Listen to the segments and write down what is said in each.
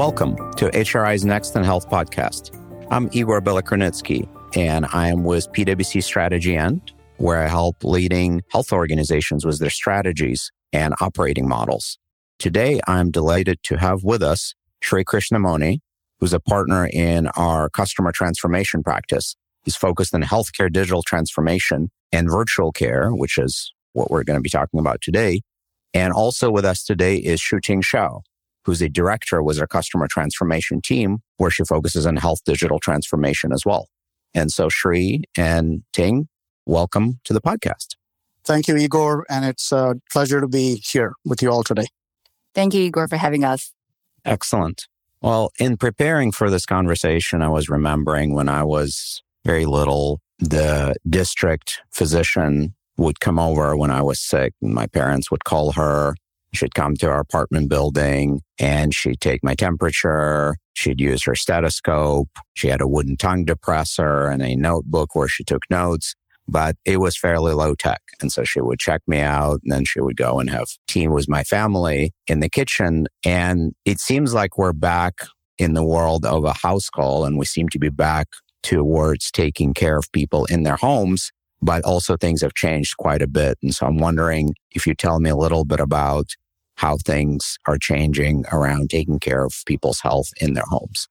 Welcome to HRI's Next in Health podcast. I'm Igor Bilakronitsky, and I am with PwC Strategy End, where I help leading health organizations with their strategies and operating models. Today, I'm delighted to have with us Shri Krishnamoni, who's a partner in our customer transformation practice. He's focused on healthcare digital transformation and virtual care, which is what we're going to be talking about today. And also with us today is Shuting Shao, who's a director with our customer transformation team, where she focuses on health digital transformation as well. And so Shri and Ting, welcome to the podcast. Thank you, Igor. And it's a pleasure to be here with you all today. Thank you, Igor, for having us. Excellent. Well, in preparing for this conversation, I was remembering when I was very little, the district physician would come over when I was sick. My parents would call her. She'd come to our apartment building and she'd take my temperature. She'd use her stethoscope. She had a wooden tongue depressor and a notebook where she took notes, but it was fairly low tech. And so she would check me out and then she would go and have tea with my family in the kitchen. And it seems like we're back in the world of a house call, and we seem to be back towards taking care of people in their homes, but also things have changed quite a bit. And so I'm wondering if you tell me a little bit about how things are changing around taking care of people's health in their homes.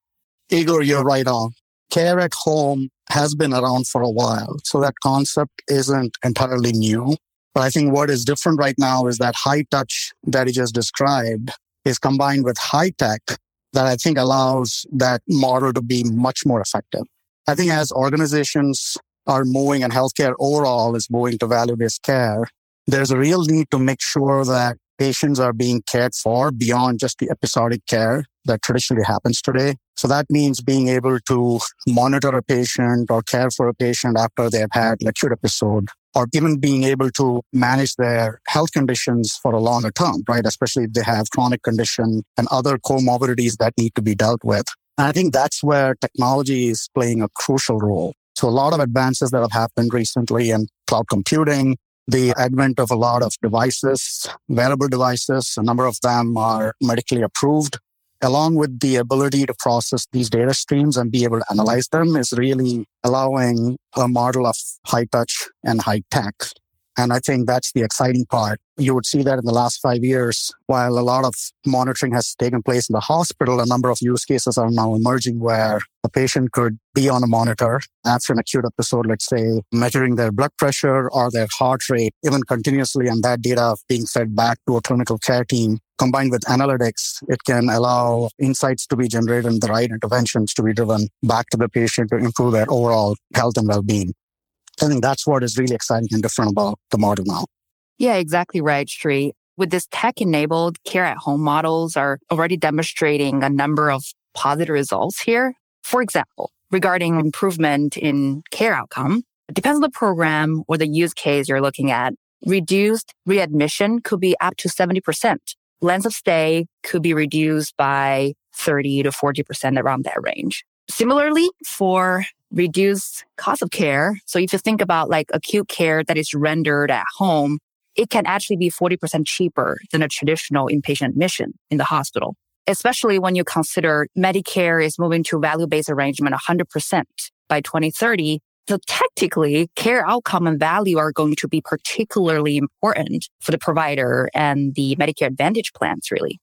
Igor, you're right on. Care at home has been around for a while, so that concept isn't entirely new. But I think what is different right now is that high touch that you just described is combined with high tech that I think allows that model to be much more effective. I think as organizations are moving, and healthcare overall is moving to value-based care, there's a real need to make sure that patients are being cared for beyond just the episodic care that traditionally happens today. So that means being able to monitor a patient or care for a patient after they've had an acute episode, or even being able to manage their health conditions for a longer term, right? Especially if they have chronic condition and other comorbidities that need to be dealt with. And I think that's where technology is playing a crucial role. So a lot of advances that have happened recently in cloud computing, the advent of a lot of devices, wearable devices, a number of them are medically approved, along with the ability to process these data streams and be able to analyze them, is really allowing a model of high touch and high tech. And I think that's the exciting part. You would see that in the last 5 years, while a lot of monitoring has taken place in the hospital, a number of use cases are now emerging where a patient could be on a monitor after an acute episode, let's say, measuring their blood pressure or their heart rate, even continuously, and that data being fed back to a clinical care team. Combined with analytics, it can allow insights to be generated and the right interventions to be driven back to the patient to improve their overall health and well-being. I think that's what is really exciting and different about the model now. Yeah, exactly right, Shri. With this tech-enabled care-at-home models are already demonstrating a number of positive results here. For example, regarding improvement in care outcome, it depends on the program or the use case you're looking at. Reduced readmission could be up to 70%. Length of stay could be reduced by 30 to 40%, around that range. Similarly, for reduce cost of care. So if you think about like acute care that is rendered at home, it can actually be 40% cheaper than a traditional inpatient admission in the hospital, especially when you consider Medicare is moving to value-based arrangement 100% by 2030. So technically, care outcome and value are going to be particularly important for the provider and the Medicare Advantage plans, really.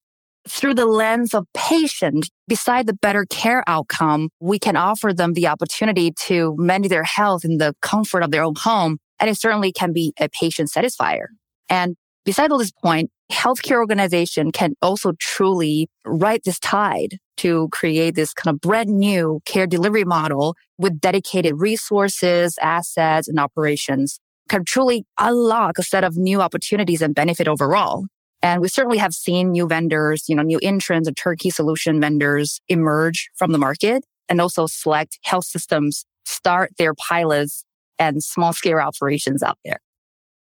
Through the lens of patient, beside the better care outcome, we can offer them the opportunity to manage their health in the comfort of their own home. And it certainly can be a patient satisfier. And beside all this point, healthcare organization can also truly ride this tide to create this kind of brand new care delivery model with dedicated resources, assets, and operations, can truly unlock a set of new opportunities and benefit overall. And we certainly have seen new vendors, new entrants and turnkey solution vendors emerge from the market, and also select health systems start their pilots and small scale operations out there.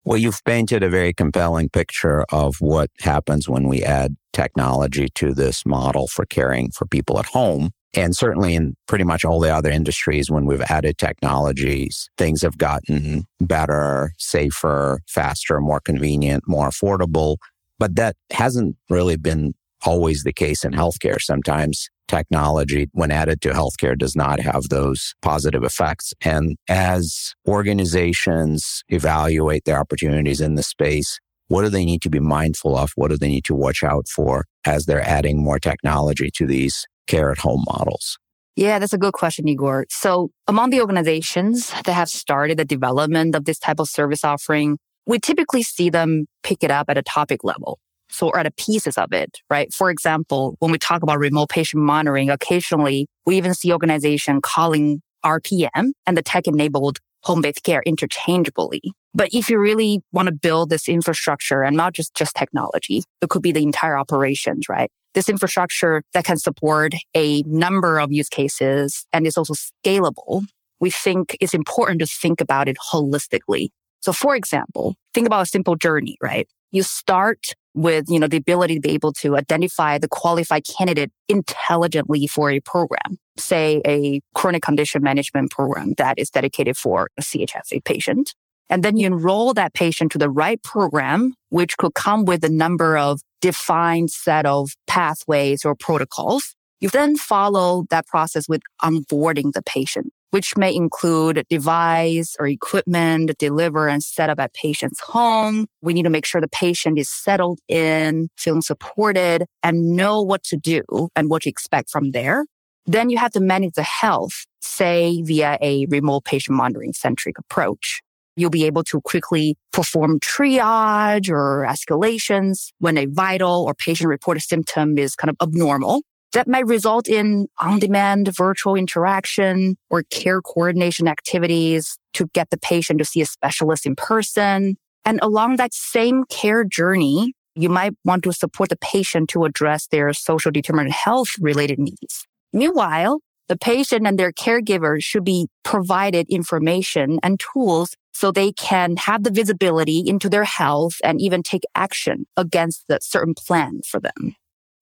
Well, you've painted a very compelling picture of what happens when we add technology to this model for caring for people at home. And certainly in pretty much all the other industries, when we've added technologies, things have gotten better, safer, faster, more convenient, more affordable. But that hasn't really been always the case in healthcare. Sometimes technology, when added to healthcare, does not have those positive effects. And as organizations evaluate their opportunities in the space, what do they need to be mindful of? What do they need to watch out for as they're adding more technology to these care-at-home models? Yeah, that's a good question, Igor. So among the organizations that have started the development of this type of service offering, we typically see them pick it up at a topic level. So, or at the pieces of it, right? For example, when we talk about remote patient monitoring, occasionally we even see organizations calling RPM and the tech-enabled home-based care interchangeably. But if you really want to build this infrastructure and not just technology, it could be the entire operations, right? This infrastructure that can support a number of use cases and is also scalable, we think it's important to think about it holistically. So for example, think about a simple journey, right? You start with, the ability to be able to identify the qualified candidate intelligently for a program, say a chronic condition management program that is dedicated for a CHF patient. And then you enroll that patient to the right program, which could come with a number of defined set of pathways or protocols. You then follow that process with onboarding the patient, which may include device or equipment to deliver and set up at patient's home. We need to make sure the patient is settled in, feeling supported, and know what to do and what to expect from there. Then you have to manage the health, say via a remote patient monitoring centric approach. You'll be able to quickly perform triage or escalations when a vital or patient-reported symptom is kind of abnormal. That might result in on-demand virtual interaction or care coordination activities to get the patient to see a specialist in person. And along that same care journey, you might want to support the patient to address their social determinant health-related needs. Meanwhile, the patient and their caregiver should be provided information and tools so they can have the visibility into their health and even take action against a certain plan for them.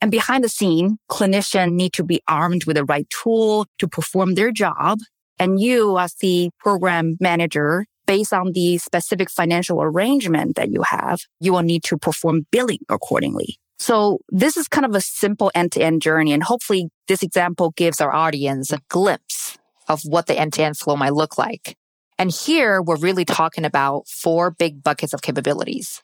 And behind the scene, clinicians need to be armed with the right tool to perform their job. And you, as the program manager, based on the specific financial arrangement that you have, you will need to perform billing accordingly. So this is kind of a simple end-to-end journey. And hopefully this example gives our audience a glimpse of what the end-to-end flow might look like. And here we're really talking about four big buckets of capabilities.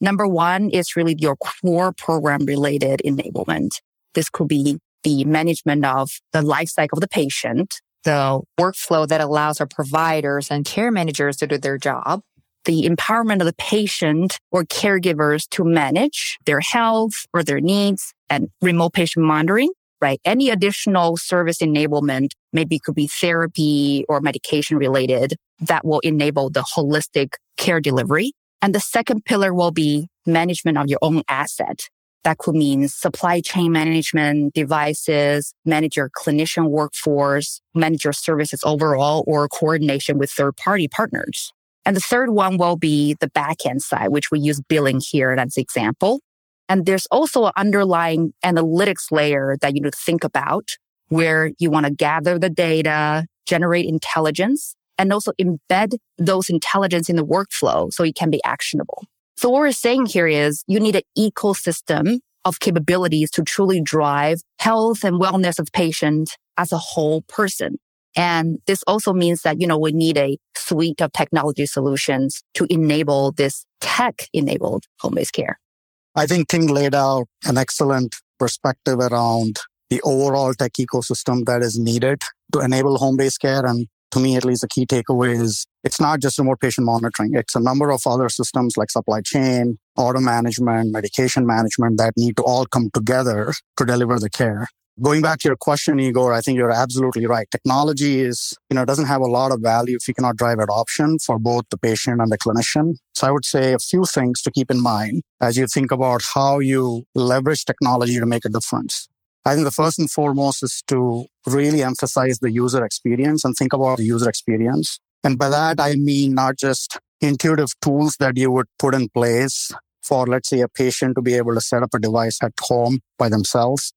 Number one is really your core program-related enablement. This could be the management of the life cycle of the patient, the workflow that allows our providers and care managers to do their job, the empowerment of the patient or caregivers to manage their health or their needs, and remote patient monitoring, right? Any additional service enablement, maybe could be therapy or medication-related, that will enable the holistic care delivery. And the second pillar will be management of your own asset. That could mean supply chain management, devices, manage your clinician workforce, manage your services overall, or coordination with third-party partners. And the third one will be the back-end side, which we use billing here as an example. And there's also an underlying analytics layer that you need to think about, where you want to gather the data, generate intelligence, and also embed those intelligence in the workflow so it can be actionable. So what we're saying here is you need an ecosystem of capabilities to truly drive health and wellness of patient as a whole person. And this also means that, we need a suite of technology solutions to enable this tech-enabled home-based care. I think Ting laid out an excellent perspective around the overall tech ecosystem that is needed to enable home-based care. And to me, at least, the key takeaway is it's not just remote patient monitoring. It's a number of other systems like supply chain, order management, medication management that need to all come together to deliver the care. Going back to your question, Igor, I think you're absolutely right. Technology is, doesn't have a lot of value if you cannot drive adoption for both the patient and the clinician. So I would say a few things to keep in mind as you think about how you leverage technology to make a difference. I think the first and foremost is to really emphasize the user experience and think about the user experience. And by that, I mean not just intuitive tools that you would put in place for, let's say, a patient to be able to set up a device at home by themselves.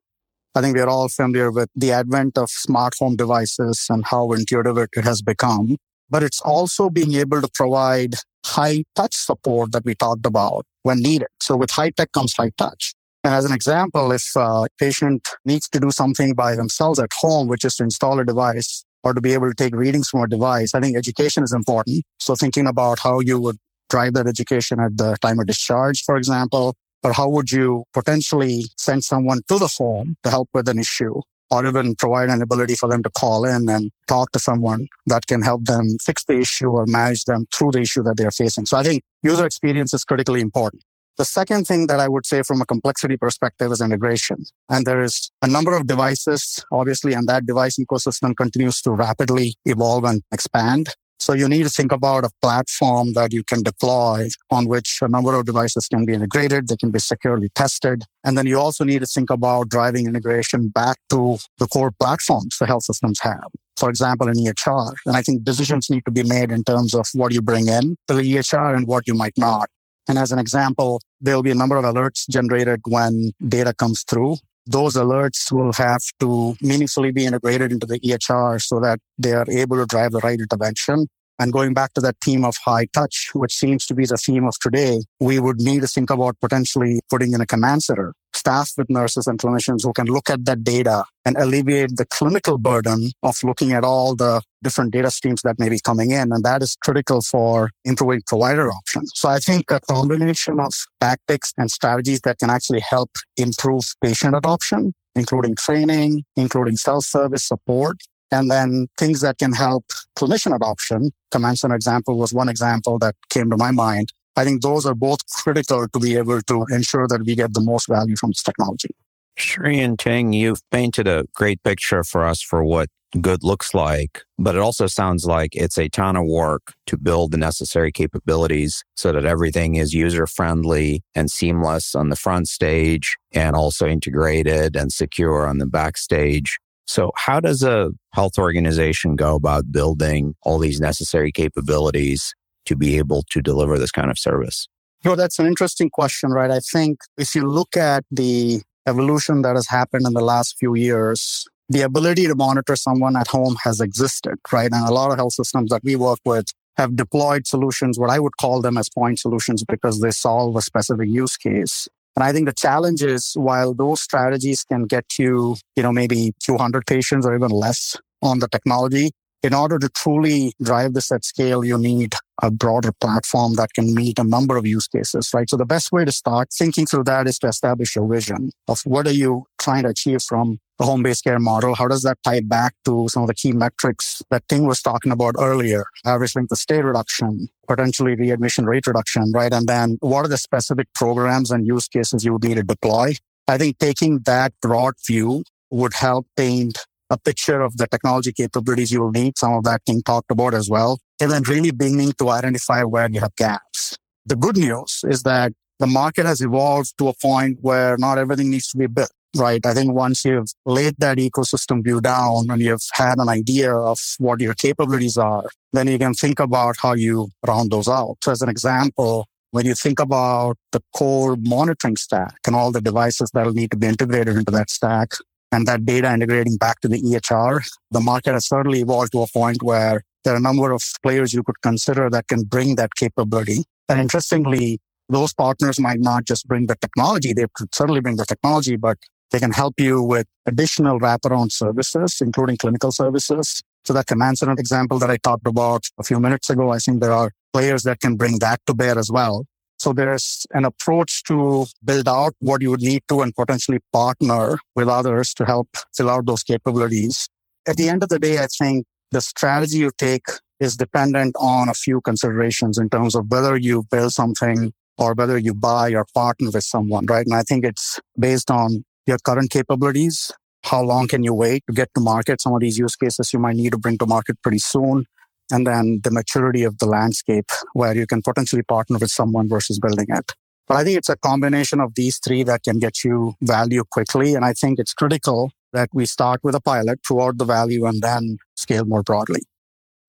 I think we are all familiar with the advent of smart home devices and how intuitive it has become. But it's also being able to provide high-touch support that we talked about when needed. So with high tech comes high touch. As an example, if a patient needs to do something by themselves at home, which is to install a device or to be able to take readings from a device, I think education is important. So thinking about how you would drive that education at the time of discharge, for example, or how would you potentially send someone to the home to help with an issue or even provide an ability for them to call in and talk to someone that can help them fix the issue or manage them through the issue that they're facing. So I think user experience is critically important. The second thing that I would say from a complexity perspective is integration. And there is a number of devices, obviously, and that device ecosystem continues to rapidly evolve and expand. So you need to think about a platform that you can deploy on which a number of devices can be integrated, they can be securely tested. And then you also need to think about driving integration back to the core platforms the health systems have. For example, in EHR. And I think decisions need to be made in terms of what you bring in to the EHR and what you might not. And as an example, there will be a number of alerts generated when data comes through. Those alerts will have to meaningfully be integrated into the EHR so that they are able to drive the right intervention. And going back to that theme of high touch, which seems to be the theme of today, we would need to think about potentially putting in a command center, staffed with nurses and clinicians who can look at that data and alleviate the clinical burden of looking at all the different data streams that may be coming in. And that is critical for improving provider options. So I think a combination of tactics and strategies that can actually help improve patient adoption, including training, including self-service support, and then things that can help clinician adoption. Command center example was one example that came to my mind. I think those are both critical to be able to ensure that we get the most value from this technology. Shri and Ting, you've painted a great picture for us for what good looks like, but it also sounds like it's a ton of work to build the necessary capabilities so that everything is user-friendly and seamless on the front stage and also integrated and secure on the back stage. So how does a health organization go about building all these necessary capabilities to be able to deliver this kind of service? Well, that's an interesting question, right? I think if you look at the evolution that has happened in the last few years, the ability to monitor someone at home has existed, right? And a lot of health systems that we work with have deployed solutions, what I would call them as point solutions, because they solve a specific use case. And I think the challenge is, while those strategies can get you, maybe 200 patients or even less on the technology, in order to truly drive this at scale, you need a broader platform that can meet a number of use cases, right? So the best way to start thinking through that is to establish your vision of what are you trying to achieve from the home-based care model? How does that tie back to some of the key metrics that Ting was talking about earlier? Average length of stay reduction, potentially readmission rate reduction, right? And then what are the specific programs and use cases you would need to deploy? I think taking that broad view would help paint a picture of the technology capabilities you will need. Some of that Ting talked about as well. And then really beginning to identify where you have gaps. The good news is that the market has evolved to a point where not everything needs to be built, right? I think once you've laid that ecosystem view down and you've had an idea of what your capabilities are, then you can think about how you round those out. So as an example, when you think about the core monitoring stack and all the devices that will need to be integrated into that stack, and that data integrating back to the EHR, the market has certainly evolved to a point where there are a number of players you could consider that can bring that capability. And interestingly, those partners might not just bring the technology. They could certainly bring the technology, but they can help you with additional wraparound services, including clinical services. So that command center example that I talked about a few minutes ago, I think there are players that can bring that to bear as well. So there's an approach to build out what you would need to and potentially partner with others to help fill out those capabilities. At the end of the day, I think the strategy you take is dependent on a few considerations in terms of whether you build something or whether you buy or partner with someone, right? And I think it's based on your current capabilities. How long can you wait to get to market? Some of these use cases you might need to bring to market pretty soon. And then the maturity of the landscape where you can potentially partner with someone versus building it. But I think it's a combination of these three that can get you value quickly. And I think it's critical that we start with a pilot, prove out the value, and then scale more broadly.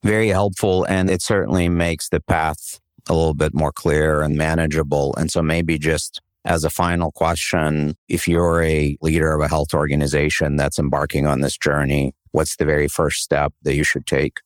Very helpful. And it certainly makes the path a little bit more clear and manageable. And so maybe just as a final question, if you're a leader of a health organization that's embarking on this journey, what's the very first step that you should take?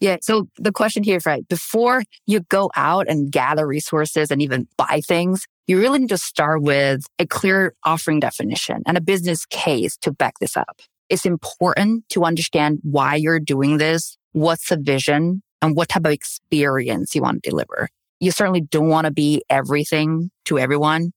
Yeah. So the question here is, right, before you go out and gather resources and even buy things, you really need to start with a clear offering definition and a business case to back this up. It's important to understand why you're doing this, what's the vision, and what type of experience you want to deliver. You certainly don't want to be everything to everyone.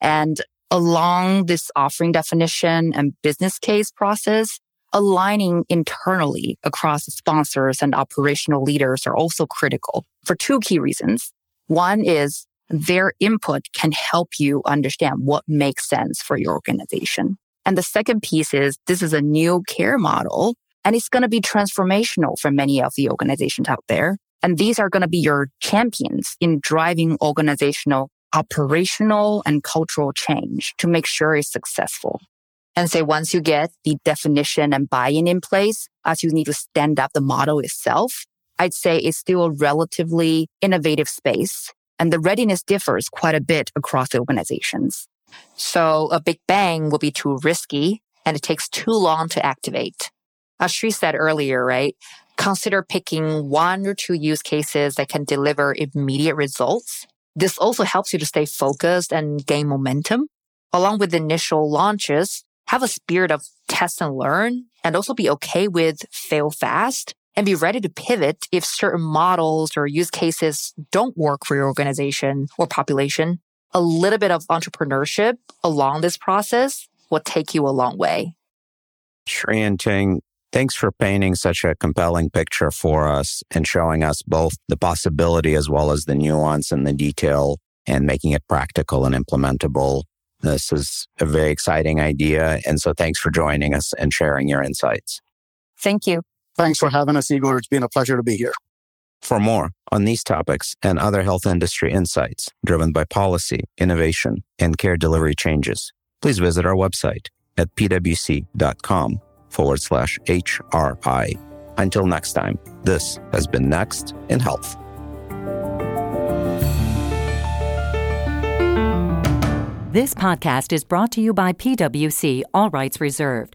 And along this offering definition and business case process, aligning internally across sponsors and operational leaders are also critical for two key reasons. One is their input can help you understand what makes sense for your organization. And the second piece is this is a new care model, and it's going to be transformational for many of the organizations out there. And these are going to be your champions in driving organizational, operational, and cultural change to make sure it's successful. And so once you get the definition and buy-in in place, as you need to stand up the model itself, I'd say it's still a relatively innovative space. And the readiness differs quite a bit across the organizations. So a big bang will be too risky and it takes too long to activate. As Shri said earlier, right? Consider picking one or two use cases that can deliver immediate results. This also helps you to stay focused and gain momentum. Along with initial launches, have a spirit of test and learn and also be okay with fail fast and be ready to pivot if certain models or use cases don't work for your organization or population. A little bit of entrepreneurship along this process will take you a long way. Shri and Ting, thanks for painting such a compelling picture for us and showing us both the possibility as well as the nuance and the detail and making it practical and implementable. This is a very exciting idea. And so thanks for joining us and sharing your insights. Thank you. Thanks for having us, Igor. It's been a pleasure to be here. For more on these topics and other health industry insights driven by policy, innovation, and care delivery changes, please visit our website at pwc.com/HRI. Until next time, this has been Next in Health. This podcast is brought to you by PwC, all rights reserved.